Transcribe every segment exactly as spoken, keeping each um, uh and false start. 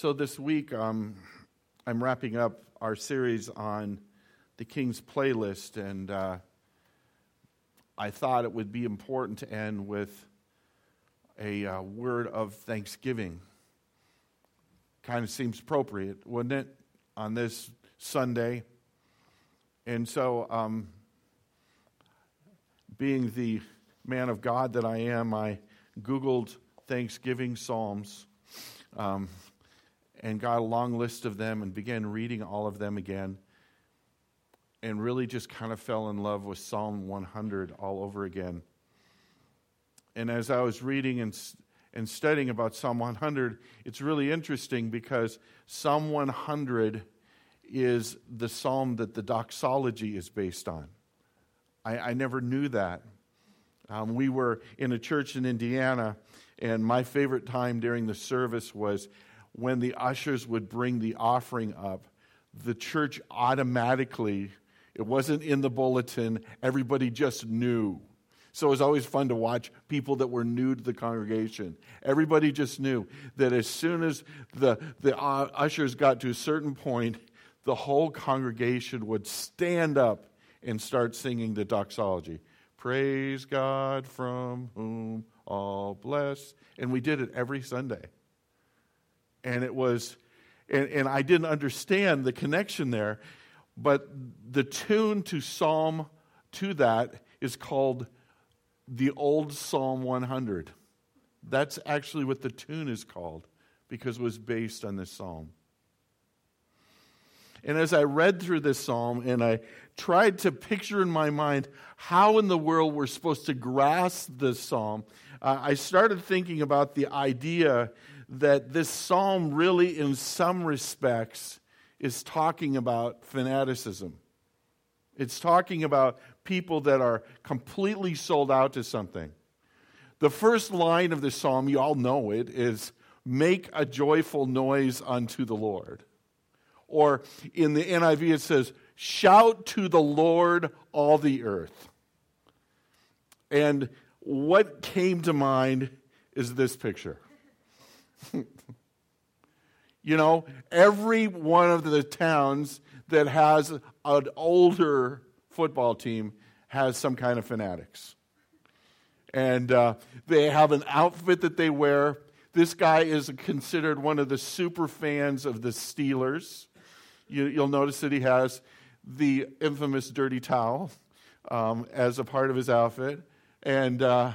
So this week, um, I'm wrapping up our series on the King's Playlist, and uh, I thought it would be important to end with a uh, word of thanksgiving. Kind of seems appropriate, wouldn't it, on this Sunday? And so, um, being the man of God that I am, I Googled Thanksgiving Psalms um, and got a long list of them and began reading all of them again, and really just kind of fell in love with Psalm one hundred all over again. And as I was reading and, and studying about Psalm one hundred, it's really interesting because Psalm one hundred is the psalm that the doxology is based on. I, I never knew that. Um, we were in a church in Indiana, and my favorite time during the service was when the ushers would bring the offering up. The church automatically, it wasn't in the bulletin, everybody just knew. So it was always fun to watch people that were new to the congregation. Everybody just knew that as soon as the, the uh, ushers got to a certain point, the whole congregation would stand up and start singing the doxology. Praise God from whom all bless. And we did it every Sunday. And it was... And, and I didn't understand the connection there, but the tune to Psalm to that is called the old Psalm one hundred. That's actually what the tune is called, because it was based on this psalm. And as I read through this psalm, and I tried to picture in my mind how in the world we're supposed to grasp this psalm, uh, I started thinking about the idea that this psalm really, in some respects, is talking about fanaticism. It's talking about people that are completely sold out to something. The first line of the psalm, you all know it, is, make a joyful noise unto the Lord. Or in the N I V it says, shout to the Lord all the earth. And what came to mind is this picture. You know, every one of the towns that has an older football team has some kind of fanatics. And uh, they have an outfit that they wear. This guy is considered one of the super fans of the Steelers. You, you'll notice that he has the infamous dirty towel um, as a part of his outfit. And... Uh,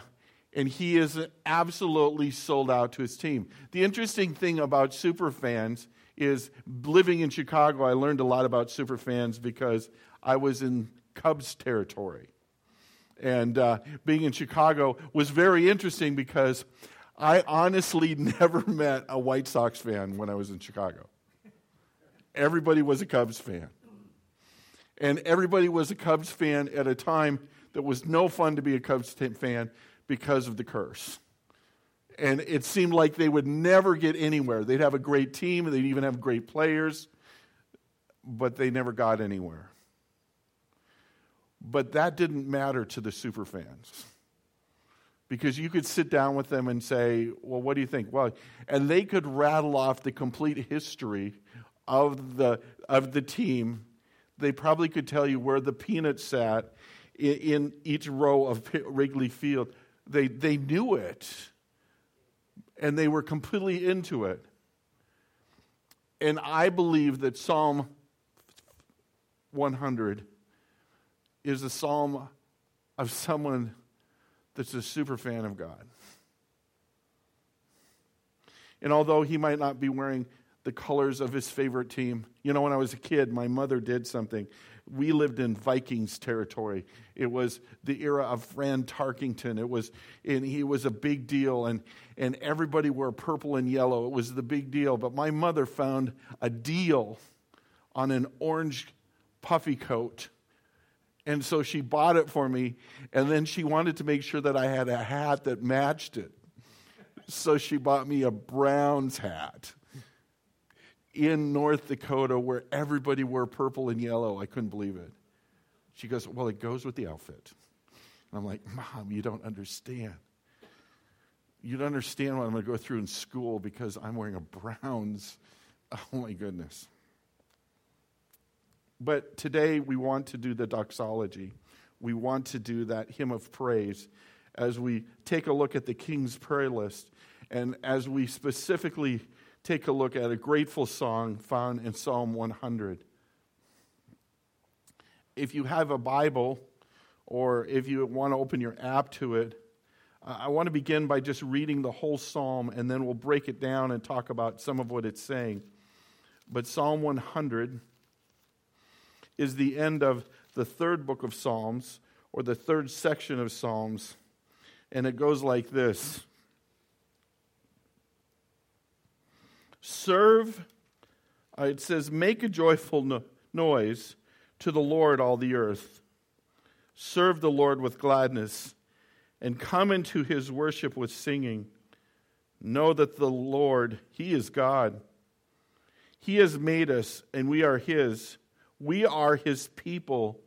And he is absolutely sold out to his team. The interesting thing about superfans is, living in Chicago, I learned a lot about superfans because I was in Cubs territory. And uh, being in Chicago was very interesting because I honestly never met a White Sox fan when I was in Chicago. Everybody was a Cubs fan. And everybody was a Cubs fan at a time that was no fun to be a Cubs t- fan because of the curse. And it seemed like they would never get anywhere. They'd have a great team, they'd even have great players, but they never got anywhere. But that didn't matter to the superfans, because you could sit down with them and say, well, what do you think? Well, and they could rattle off the complete history of the of the team. They probably could tell you where the peanuts sat in, in each row of Wrigley Field. They they knew it, and they were completely into it. And I believe that Psalm one hundred is a psalm of someone that's a super fan of God. And although he might not be wearing the colors of his favorite team, you know, when I was a kid, my mother did something. We lived in Vikings territory. It was the era of Fran Tarkington. It was, and he was a big deal, and, and everybody wore purple and yellow. It was the big deal. But my mother found a deal on an orange puffy coat, and so she bought it for me, and then she wanted to make sure that I had a hat that matched it. So she bought me a Browns hat. In North Dakota, where everybody wore purple and yellow. I couldn't believe it. She goes, well, it goes with the outfit. And I'm like, Mom, you don't understand. you'd understand what I'm going to go through in school because I'm wearing a Browns. Oh, my goodness. But today we want to do the doxology. We want to do that hymn of praise as we take a look at the King's Prayer List and as we specifically take a look at a grateful song found in Psalm one hundred. If you have a Bible or if you want to open your app to it, I want to begin by just reading the whole psalm, and then we'll break it down and talk about some of what it's saying. But Psalm one hundred is the end of the third book of Psalms, or the third section of Psalms, and it goes like this. Serve, uh, it says, make a joyful no- noise to the Lord, all the earth. Serve the Lord with gladness, and come into his worship with singing. Know that the Lord, he is God. He has made us, and we are his. We are his people,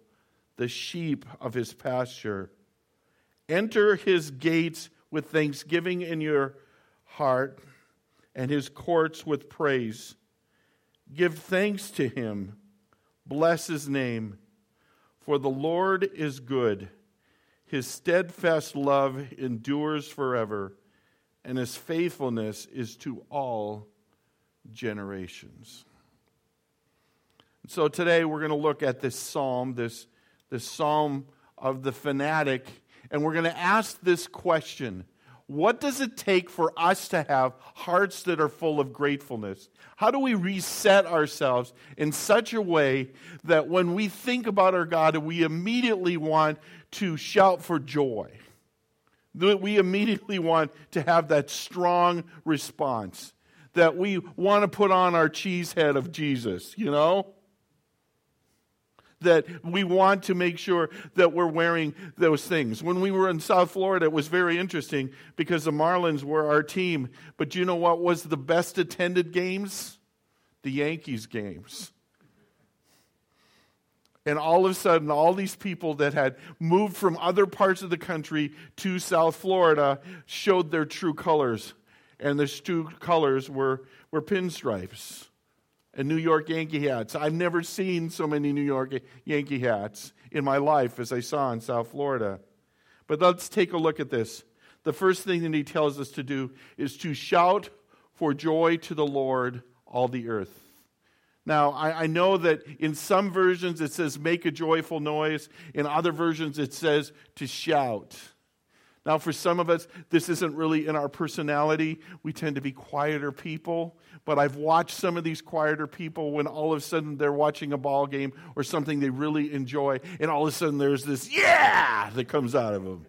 the sheep of his pasture. Enter his gates with thanksgiving in your heart, and his courts with praise. Give thanks to him. Bless his name. For the Lord is good. His steadfast love endures forever, and his faithfulness is to all generations. So today we're going to look at this psalm, this, this psalm of the fanatic, and we're going to ask this question. What does it take for us to have hearts that are full of gratefulness? How do we reset ourselves in such a way that when we think about our God, we immediately want to shout for joy? That we immediately want to have that strong response. That we want to put on our cheese head of Jesus, you know? That we want to make sure that we're wearing those things. When we were in South Florida, it was very interesting because the Marlins were our team. But you know what was the best attended games? The Yankees games. And all of a sudden, all these people that had moved from other parts of the country to South Florida showed their true colors. And their true colors were, were pinstripes. And New York Yankee hats. I've never seen so many New York Yankee hats in my life as I saw in South Florida. But let's take a look at this. The first thing that he tells us to do is to shout for joy to the Lord, all the earth. Now, I, I know that in some versions it says make a joyful noise. In other versions it says to shout. Now, for some of us, this isn't really in our personality. We tend to be quieter people. But I've watched some of these quieter people when all of a sudden they're watching a ball game or something they really enjoy, and all of a sudden there's this, yeah, that comes out of them.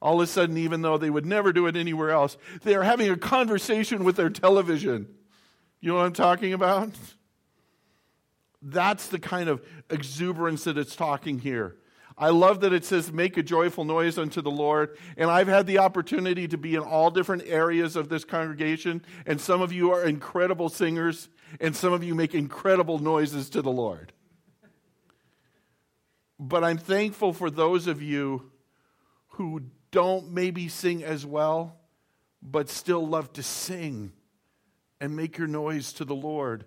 All of a sudden, even though they would never do it anywhere else, they're having a conversation with their television. You know what I'm talking about? That's the kind of exuberance that it's talking here. I love that it says, make a joyful noise unto the Lord. And I've had the opportunity to be in all different areas of this congregation. And some of you are incredible singers. And some of you make incredible noises to the Lord. But I'm thankful for those of you who don't maybe sing as well, but still love to sing and make your noise to the Lord.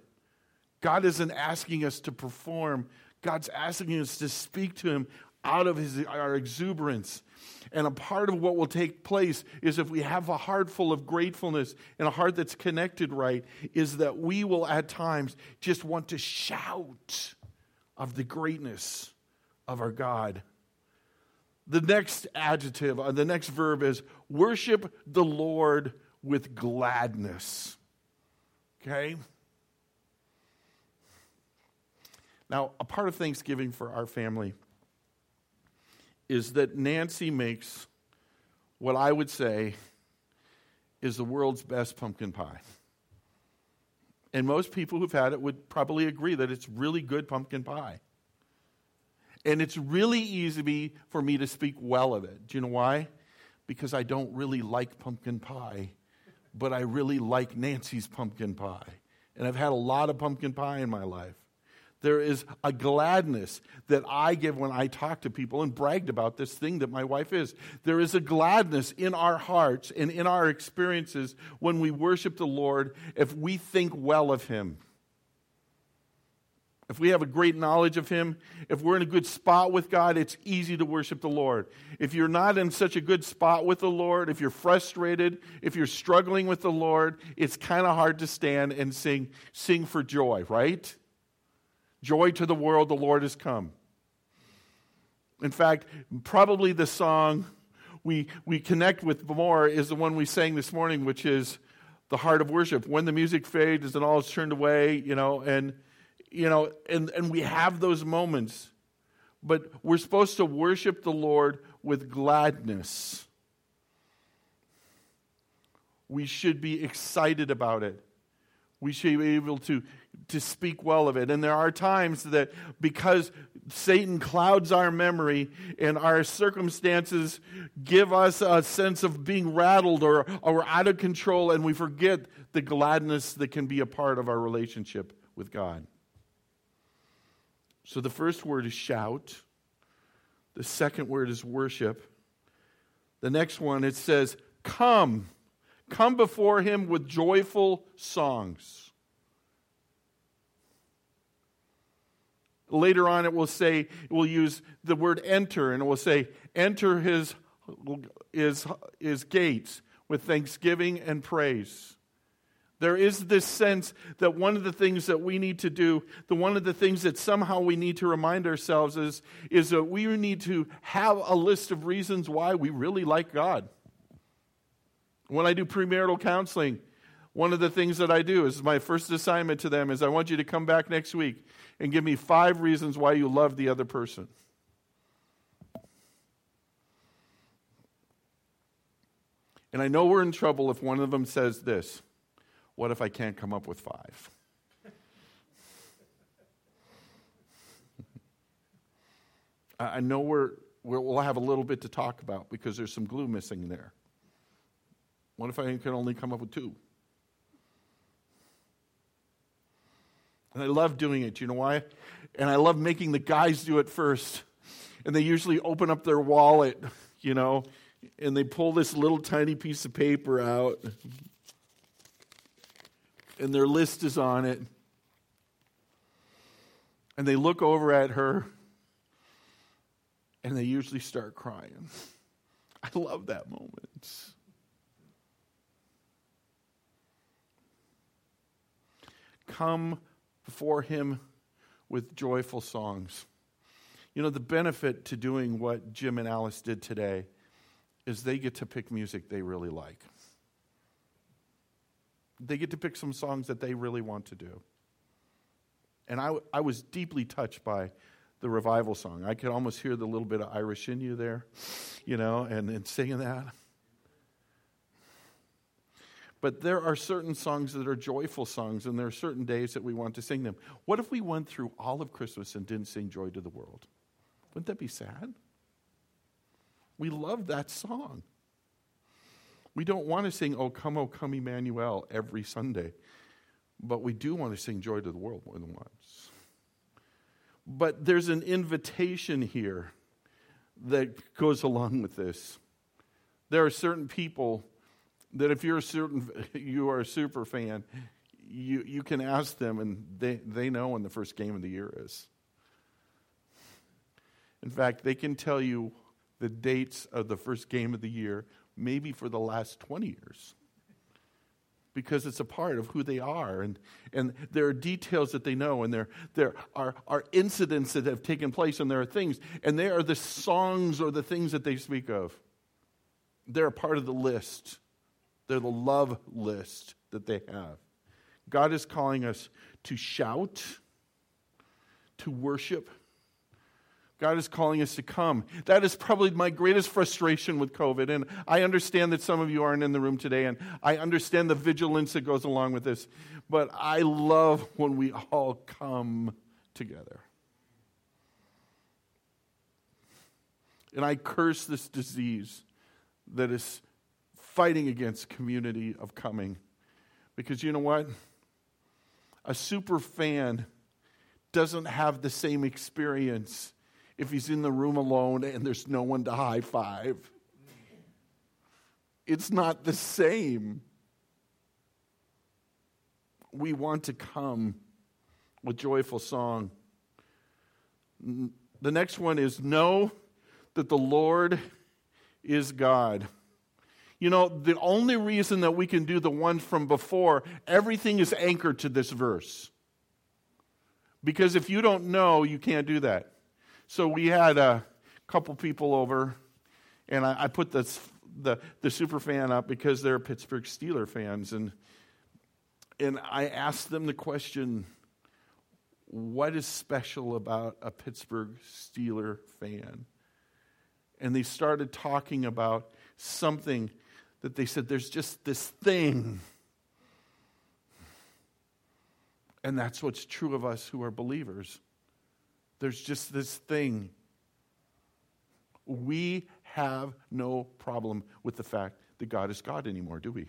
God isn't asking us to perform. God's asking us to speak to him out of his, our exuberance. And a part of what will take place is if we have a heart full of gratefulness and a heart that's connected right, is that we will at times just want to shout of the greatness of our God. The next adjective, or the next verb is worship the Lord with gladness. Okay? Now, a part of Thanksgiving for our family is that Nancy makes what I would say is the world's best pumpkin pie. And most people who've had it would probably agree that it's really good pumpkin pie. And it's really easy for me to speak well of it. Do you know why? Because I don't really like pumpkin pie, but I really like Nancy's pumpkin pie. And I've had a lot of pumpkin pie in my life. There is a gladness that I give when I talk to people and bragged about this thing that my wife is. There is a gladness in our hearts and in our experiences when we worship the Lord if we think well of Him. If we have a great knowledge of Him, if we're in a good spot with God, it's easy to worship the Lord. If you're not in such a good spot with the Lord, if you're frustrated, if you're struggling with the Lord, it's kind of hard to stand and sing, sing for joy, right? Joy to the world, the Lord has come. In fact, probably the song we we connect with more is the one we sang this morning, which is The Heart of Worship. When the music fades and all is turned away, you know, and you know, and, and we have those moments, but we're supposed to worship the Lord with gladness. We should be excited about it. We should be able to, to speak well of it. And there are times that because Satan clouds our memory and our circumstances give us a sense of being rattled or, or out of control, and we forget the gladness that can be a part of our relationship with God. So the first word is shout. The second word is worship. The next one, it says, come. Come before Him with joyful songs. Later on it will say, it will use the word enter, and it will say, enter his, his, his gates with thanksgiving and praise. There is this sense that one of the things that we need to do, the one of the things that somehow we need to remind ourselves is, is that we need to have a list of reasons why we really like God. When I do premarital counseling, one of the things that I do is my first assignment to them is I want you to come back next week and give me five reasons why you love the other person. And I know we're in trouble if one of them says this. What if I can't come up with five? I know we're, we're, we'll have a little bit to talk about because there's some glue missing there. What if I can only come up with two? And I love doing it. You know why? And I love making the guys do it first. And they usually open up their wallet, you know, and they pull this little tiny piece of paper out. And their list is on it. And they look over at her. And they usually start crying. I love that moment. Come before Him with joyful songs. You know, the benefit to doing what Jim and Alice did today is they get to pick music they really like. They get to pick some songs that they really want to do. And I, I was deeply touched by the revival song. I could almost hear the little bit of Irish in you there, you know, and, and singing that. But there are certain songs that are joyful songs, and there are certain days that we want to sing them. What if we went through all of Christmas and didn't sing Joy to the World? Wouldn't that be sad? We love that song. We don't want to sing, O Come, O Come, Emmanuel, every Sunday. But we do want to sing Joy to the World more than once. But there's an invitation here that goes along with this. There are certain people that if you're a certain, you are a super fan, you, you can ask them, and they, they know when the first game of the year is. In fact, they can tell you the dates of the first game of the year maybe for the last twenty years, because it's a part of who they are, and, and there are details that they know, and there, there are, are incidents that have taken place, and there are things, and there are the songs or the things that they speak of. They're a part of the list. They're the love list that they have. God is calling us to shout, to worship. God is calling us to come. That is probably my greatest frustration with COVID. And I understand that some of you aren't in the room today, and I understand the vigilance that goes along with this. But I love when we all come together. And I curse this disease that is fighting against community of coming. Because you know what? A super fan doesn't have the same experience if he's in the room alone and there's no one to high five. It's not the same. We want to come with joyful song. The next one is know that the Lord is God. You know, the only reason that we can do the one from before, everything is anchored to this verse. Because if you don't know, you can't do that. So we had a couple people over, and I, I put this, the the super fan up because they're Pittsburgh Steelers fans, and and I asked them the question, what is special about a Pittsburgh Steelers fan? And they started talking about something that they said, there's just this thing. And that's what's true of us who are believers. There's just this thing. We have no problem with the fact that God is God anymore, do we?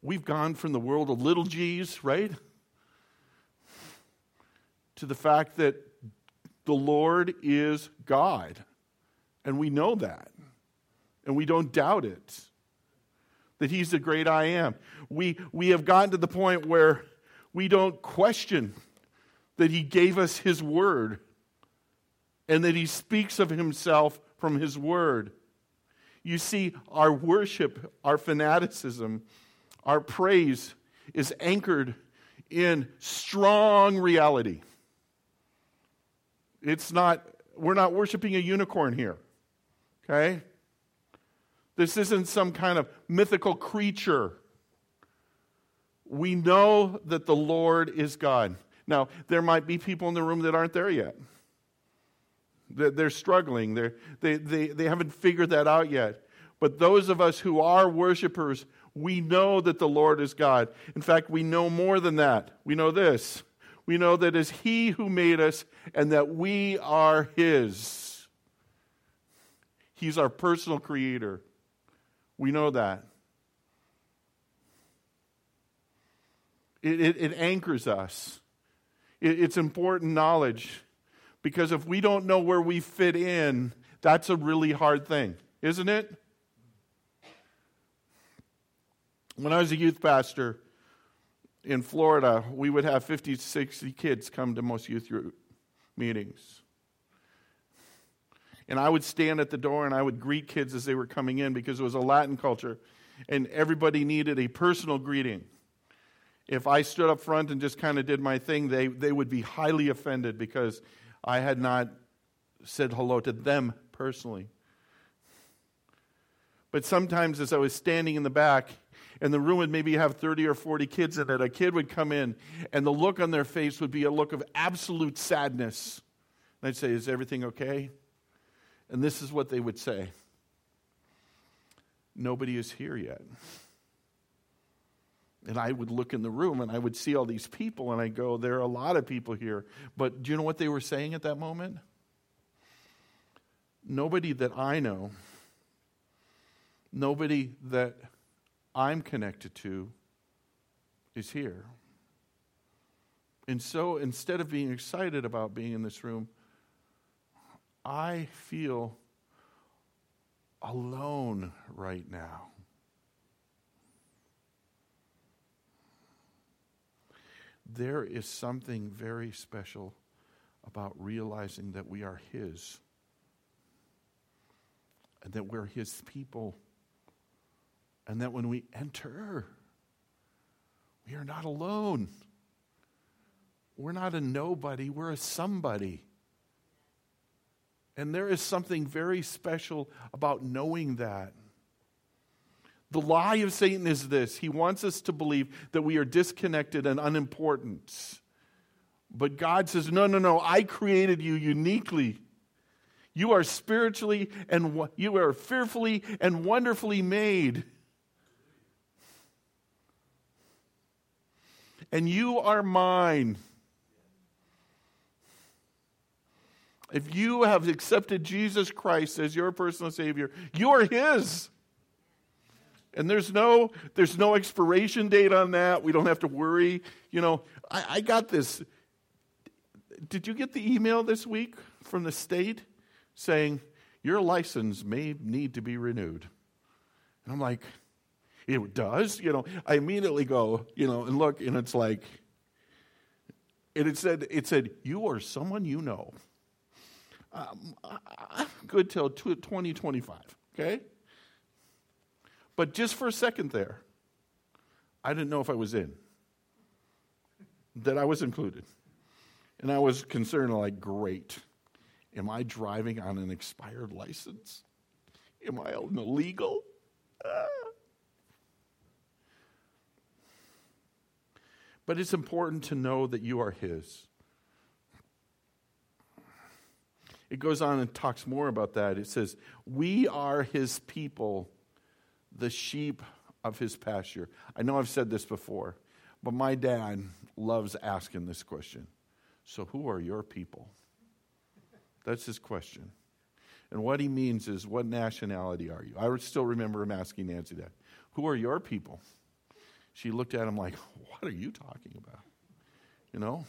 We've gone from the world of little g's, right, to the fact that the Lord is God. And we know that. And we don't doubt it. That he's the great I am. We, we have gotten to the point where we don't question that he gave us his word and that he speaks of himself from his word. You see, our worship, our fanaticism, our praise is anchored in strong reality. It's not, we're not worshiping a unicorn here, okay? This isn't some kind of mythical creature. We know that the Lord is God. Now, there might be people in the room that aren't there yet. They're struggling. They're, they, they, they haven't figured that out yet. But those of us who are worshipers, we know that the Lord is God. In fact, we know more than that. We know this. We know that it's he who made us and that we are his. He's our personal creator. We know that. It, it, it anchors us. It, it's important knowledge, because if we don't know where we fit in, that's a really hard thing, isn't it? When I was a youth pastor in Florida, we would have fifty, sixty kids come to most youth group meetings. And I would stand at the door and I would greet kids as they were coming in, because it was a Latin culture and everybody needed a personal greeting. If I stood up front and just kind of did my thing, they, they would be highly offended because I had not said hello to them personally. But sometimes as I was standing in the back, and the room would maybe have thirty or forty kids in it, a kid would come in, and the look on their face would be a look of absolute sadness. And I'd say, is everything okay? And this is what they would say. Nobody is here yet. And I would look in the room, and I would see all these people, and I go, there are a lot of people here. But do you know what they were saying at that moment? Nobody that I know, nobody that I'm connected to is here. And so instead of being excited about being in this room, I feel alone right now. There is something very special about realizing that we are his and that we're his people. And that when we enter, we are not alone. We're not a nobody, we're a somebody. And there is something very special about knowing that. The lie of Satan is this. He wants us to believe that we are disconnected and unimportant. But God says, no, no, no, I created you uniquely. You are spiritually and you are fearfully and wonderfully made. And you are mine. If you have accepted Jesus Christ as your personal Savior, you are his. And there's no there's no expiration date on that. We don't have to worry. You know, I, I got this. Did you get the email this week from the state saying your license may need to be renewed? And I'm like, it does? You know, I immediately go, you know, and look, and it's like, and it said, it said, you or someone you know. Um, I'm good till twenty twenty-five, okay? But just for a second there, I didn't know if I was in, that I was included. And I was concerned, like, great, am I driving on an expired license? Am I illegal? Ah. But it's important to know that you are His. It goes on and talks more about that. It says, we are His people, the sheep of His pasture. I know I've said this before, but my dad loves asking this question. So who are your people? That's his question. And what he means is, what nationality are you? I still remember him asking Nancy that. Who are your people? She looked at him like, what are you talking about? You know?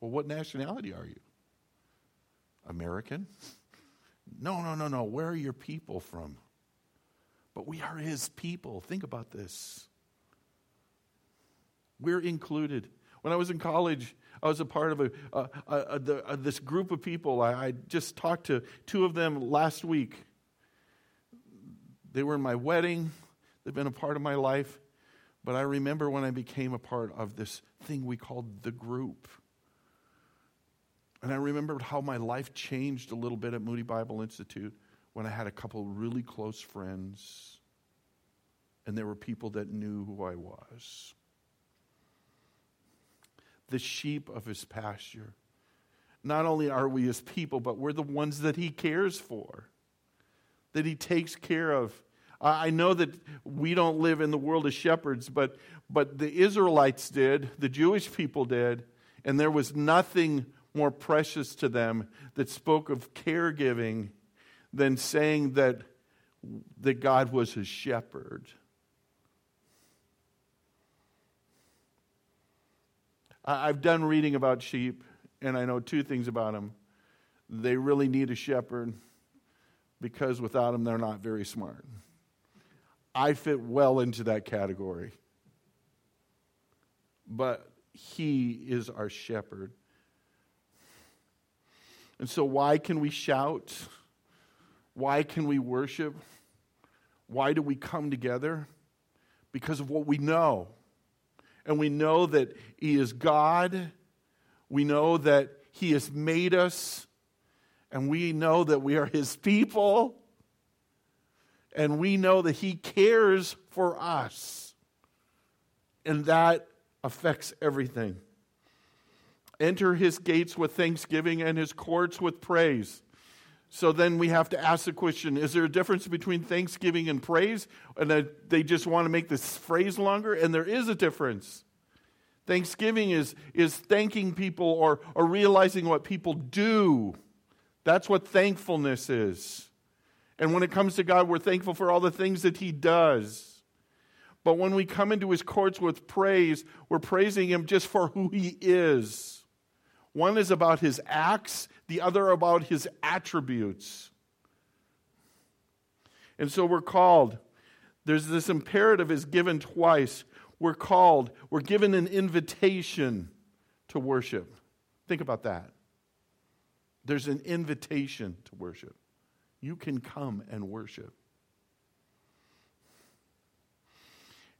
Well, what nationality are you? American? No, no, no, no. Where are your people from? But we are His people. Think about this. We're included. When I was in college, I was a part of a, a, a, a, the, a this group of people. I, I just talked to two of them last week. They were in my wedding. They've been a part of my life. But I remember when I became a part of this thing we called the group. And I remembered how my life changed a little bit at Moody Bible Institute when I had a couple really close friends. And there were people that knew who I was. The sheep of His pasture. Not only are we His people, but we're the ones that He cares for, that He takes care of. I know that we don't live in the world as shepherds, but but the Israelites did, the Jewish people did, and there was nothing more precious to them that spoke of caregiving than saying that, that God was His shepherd. I've done reading about sheep, and I know two things about them. They really need a shepherd, because without them, they're not very smart. I fit well into that category. But He is our shepherd. And so why can we shout? Why can we worship? Why do we come together? Because of what we know. And we know that He is God. We know that He has made us. And we know that we are His people. And we know that He cares for us. And that affects everything. Enter His gates with thanksgiving and His courts with praise. So then we have to ask the question, is there a difference between thanksgiving and praise? And they just want to make this phrase longer? And there is a difference. Thanksgiving is, is thanking people or, or realizing what people do. That's what thankfulness is. And when it comes to God, we're thankful for all the things that He does. But when we come into His courts with praise, we're praising Him just for who He is. One is about His acts, the other about His attributes. And so we're called. There's this imperative is given twice. We're called. We're given an invitation to worship. Think about that. There's an invitation to worship. You can come and worship.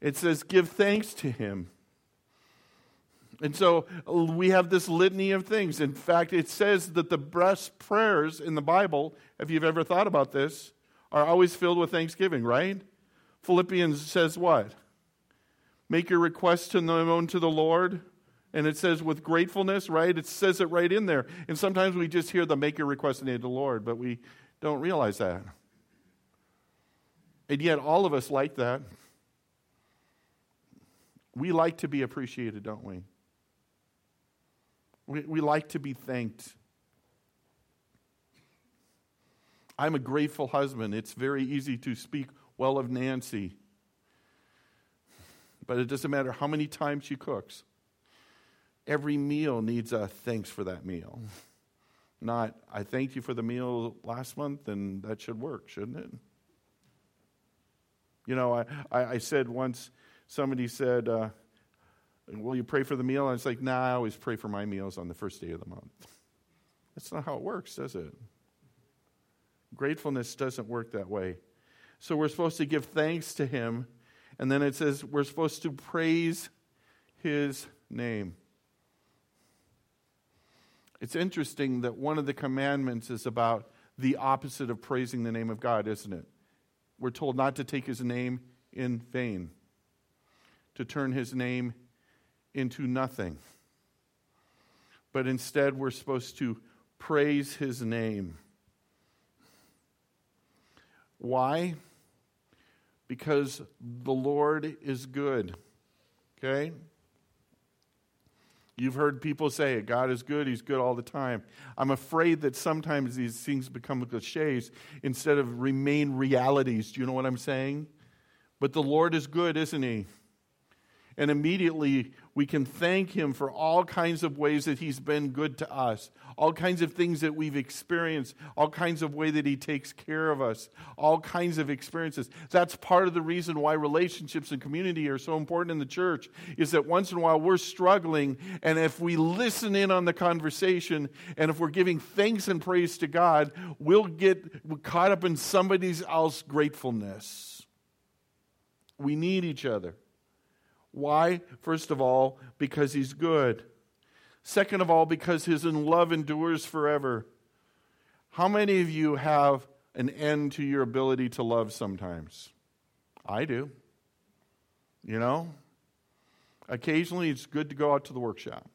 It says, give thanks to Him. And so we have this litany of things. In fact, it says that the best prayers in the Bible, if you've ever thought about this, are always filled with thanksgiving, right? Philippians says what? Make your requests known to the Lord. And it says with gratefulness, right? It says it right in there. And sometimes we just hear the make your requests known to the Lord, but we don't realize that. And yet all of us like that. We like to be appreciated, don't we? We, we like to be thanked. I'm a grateful husband. It's very easy to speak well of Nancy. but it doesn't matter how many times she cooks. Every meal needs a thanks for that meal. Not, I thanked you for the meal last month, and that should work, shouldn't it? You know, I, I, I said once, somebody said, uh, will you pray for the meal? And it's like, nah, I always pray for my meals on the first day of the month. That's not how it works, does it? Gratefulness doesn't work that way. So we're supposed to give thanks to him, and then it says we're supposed to praise his name. It's interesting that one of the commandments is about the opposite of praising the name of God, isn't it? We're told not to take his name in vain, to turn his name into nothing. But instead, we're supposed to praise his name. Why? Because the Lord is good. Okay? You've heard people say it. God is good. He's good all the time. I'm afraid that sometimes these things become cliches instead of remain realities. Do you know what I'm saying? But the Lord is good, isn't he? And immediately we can thank him for all kinds of ways that he's been good to us, all kinds of things that we've experienced, all kinds of way that he takes care of us, all kinds of experiences. That's part of the reason why relationships and community are so important in the church, is that once in a while we're struggling, and if we listen in on the conversation, and if we're giving thanks and praise to God, we'll get caught up in somebody else's gratefulness. We need each other. Why? First of all, because he's good. Second of all, because his love endures forever. How many of you have an end to your ability to love sometimes? I do. You know? Occasionally, it's good to go out to the workshop.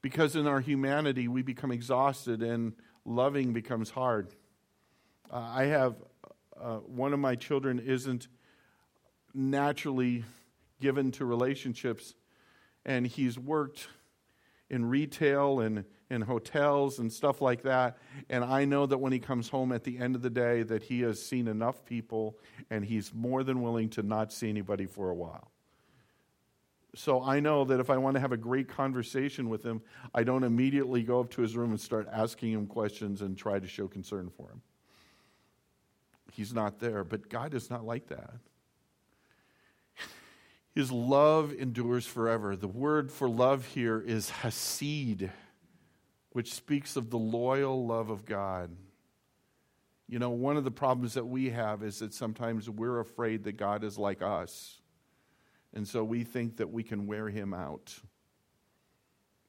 Because in our humanity, we become exhausted and loving becomes hard. Uh, I have... Uh, one of my children isn't naturally given to relationships, and he's worked in retail and in hotels and stuff like that, and I know that when he comes home at the end of the day that he has seen enough people, and he's more than willing to not see anybody for a while. So I know that if I want to have a great conversation with him, I don't immediately go up to his room and start asking him questions and try to show concern for him. He's not there, but God is not like that. His love endures forever. The word for love here is hasid, which speaks of the loyal love of God. You know, one of the problems that we have is that sometimes we're afraid that God is like us. And so we think that we can wear him out,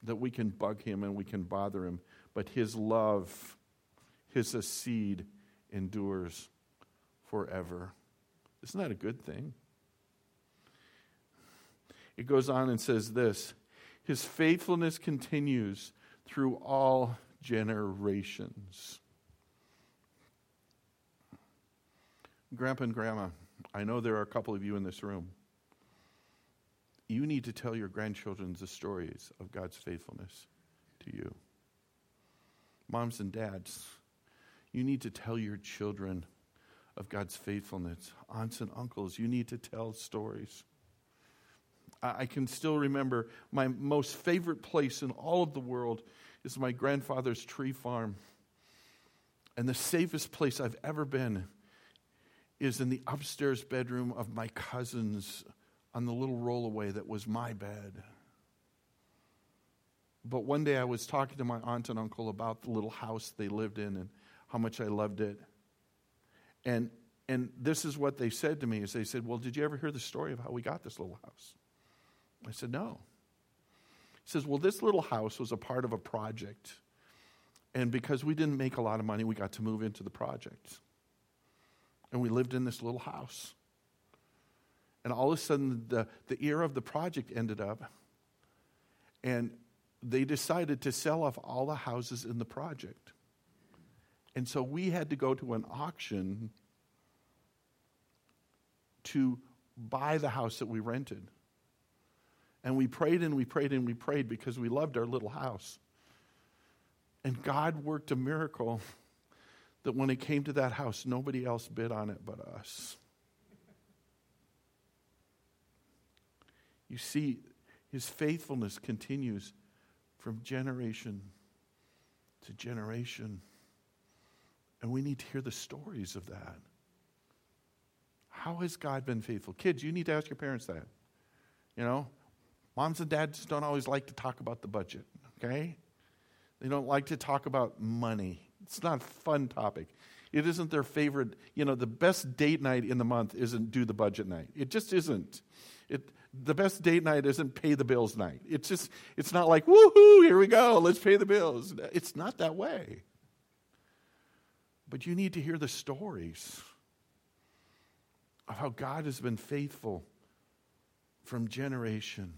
that we can bug him and we can bother him. But his love, his hasid, endures forever. Isn't that a good thing? It goes on and says this, his faithfulness continues through all generations. Grandpa and Grandma, I know there are a couple of you in this room. You need to tell your grandchildren the stories of God's faithfulness to you. Moms and dads, you need to tell your children of God's faithfulness. Aunts and uncles, you need to tell stories. I can still remember my most favorite place in all of the world is my grandfather's tree farm. And the safest place I've ever been is in the upstairs bedroom of my cousins on the little rollaway that was my bed. But one day I was talking to my aunt and uncle about the little house they lived in and how much I loved it. And and this is what they said to me, is they said, well, did you ever hear the story of how we got this little house? I said, no. He says, well, this little house was a part of a project. And because we didn't make a lot of money, we got to move into the project. And we lived in this little house. And all of a sudden, the, the era of the project ended up. And they decided to sell off all the houses in the project. And so we had to go to an auction to buy the house that we rented. And we prayed and we prayed and we prayed because we loved our little house. And God worked a miracle that when it came to that house, nobody else bid on it but us. You see, his faithfulness continues from generation to generation. And we need to hear the stories of that. How has God been faithful? Kids, you need to ask your parents that. You know, moms and dads don't always like to talk about the budget, okay? They don't like to talk about money. It's not a fun topic. It isn't their favorite. You know, the best date night in the month isn't do the budget night. It just isn't. It the best date night isn't pay the bills night. It's just, it's not like, woohoo, here we go, let's pay the bills. It's not that way. But you need to hear the stories of how God has been faithful from generation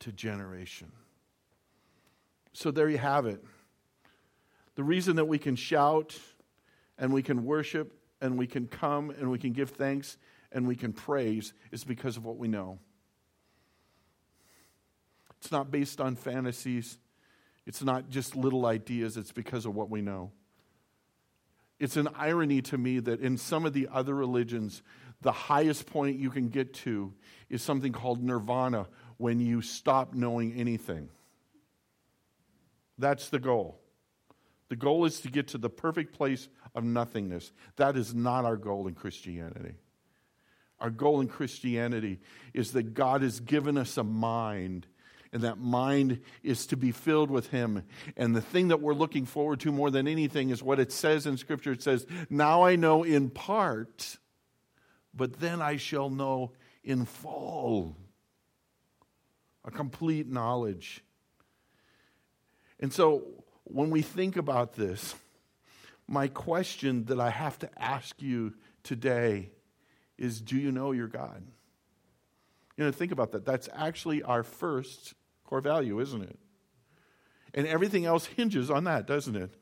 to generation. So there you have it. The reason that we can shout and we can worship and we can come and we can give thanks and we can praise is because of what we know. It's not based on fantasies. It's not just little ideas. It's because of what we know. It's an irony to me that in some of the other religions, the highest point you can get to is something called nirvana, when you stop knowing anything. That's the goal. The goal is to get to the perfect place of nothingness. That is not our goal in Christianity. Our goal in Christianity is that God has given us a mind, and that mind is to be filled with Him. And the thing that we're looking forward to more than anything is what it says in Scripture. It says, now I know in part, but then I shall know in full. A complete knowledge. And so when we think about this, my question that I have to ask you today is, do you know your God? You know, think about that. That's actually our first core value, isn't it? And everything else hinges on that, doesn't it?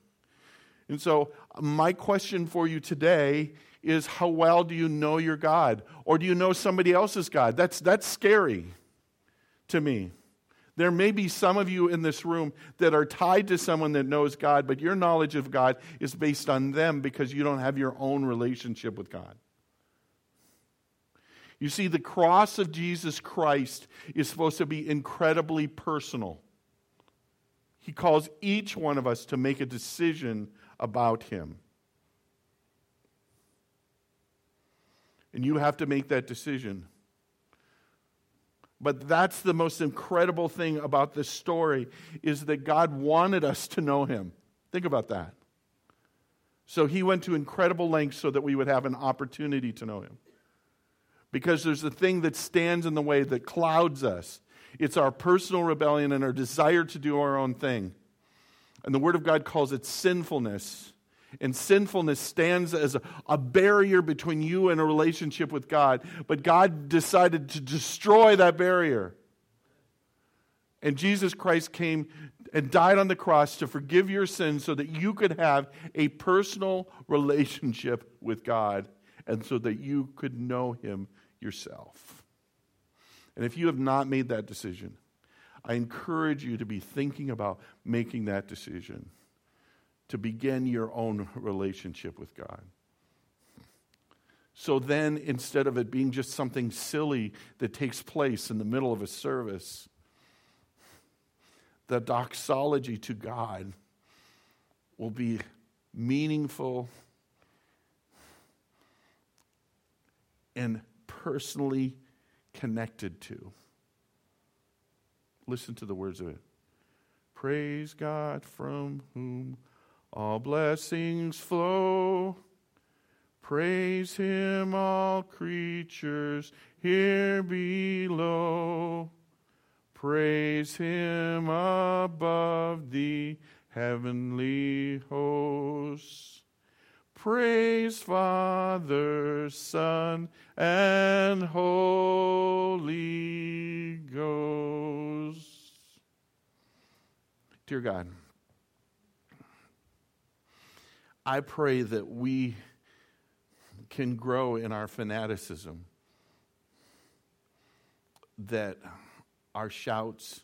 And so my question for you today is, how well do you know your God? Or do you know somebody else's God? That's that's scary to me. There may be some of you in this room that are tied to someone that knows God, but your knowledge of God is based on them because you don't have your own relationship with God. You see, the cross of Jesus Christ is supposed to be incredibly personal. He calls each one of us to make a decision about Him. And you have to make that decision. But that's the most incredible thing about this story, is that God wanted us to know Him. Think about that. So He went to incredible lengths so that we would have an opportunity to know Him. Because there's a thing that stands in the way that clouds us. It's our personal rebellion and our desire to do our own thing. And the Word of God calls it sinfulness. And sinfulness stands as a barrier between you and a relationship with God. But God decided to destroy that barrier. And Jesus Christ came and died on the cross to forgive your sins so that you could have a personal relationship with God, and so that you could know Him yourself. And if you have not made that decision, I encourage you to be thinking about making that decision, to begin your own relationship with God. So then, instead of it being just something silly that takes place in the middle of a service, the doxology to God will be meaningful and personally connected to. Listen to the words of it. Praise God from whom all blessings flow. Praise Him, all creatures here below. Praise Him above the heavenly hosts. Praise Father, Son, and Holy Ghost. Dear God, I pray that we can grow in our fanaticism, that our shouts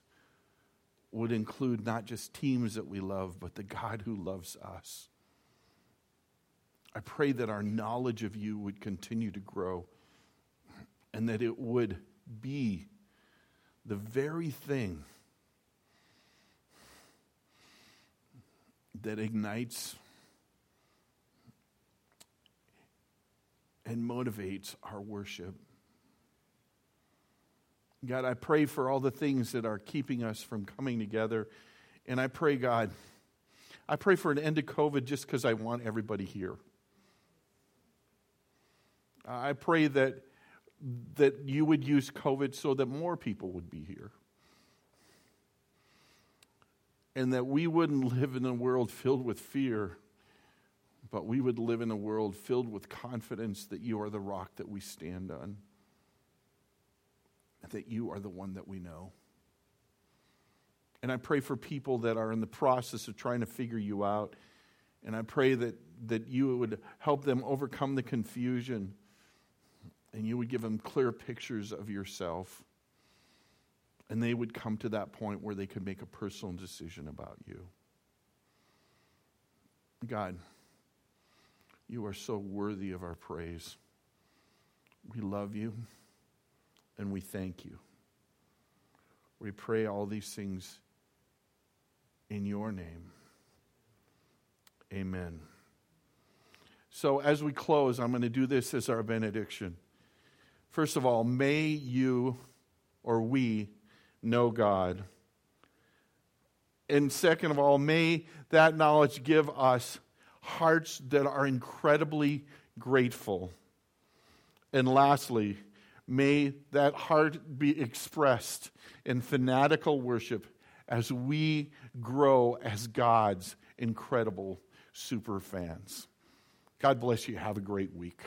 would include not just teams that we love, but the God who loves us. I pray that our knowledge of you would continue to grow and that it would be the very thing that ignites and motivates our worship. God, I pray for all the things that are keeping us from coming together. And I pray, God, I pray for an end to COVID just because I want everybody here. I pray that that you would use COVID so that more people would be here. And that we wouldn't live in a world filled with fear, but we would live in a world filled with confidence that you are the rock that we stand on, that you are the one that we know. And I pray for people that are in the process of trying to figure you out, and I pray that, that you would help them overcome the confusion, and you would give them clear pictures of yourself, and they would come to that point where they could make a personal decision about you. God, you are so worthy of our praise. We love you, and we thank you. We pray all these things in your name. Amen. So as we close, I'm going to do this as our benediction. First of all, may you or we know God. And second of all, may that knowledge give us hearts that are incredibly grateful. And lastly, may that heart be expressed in fanatical worship as we grow as God's incredible super fans. God bless you. Have a great week.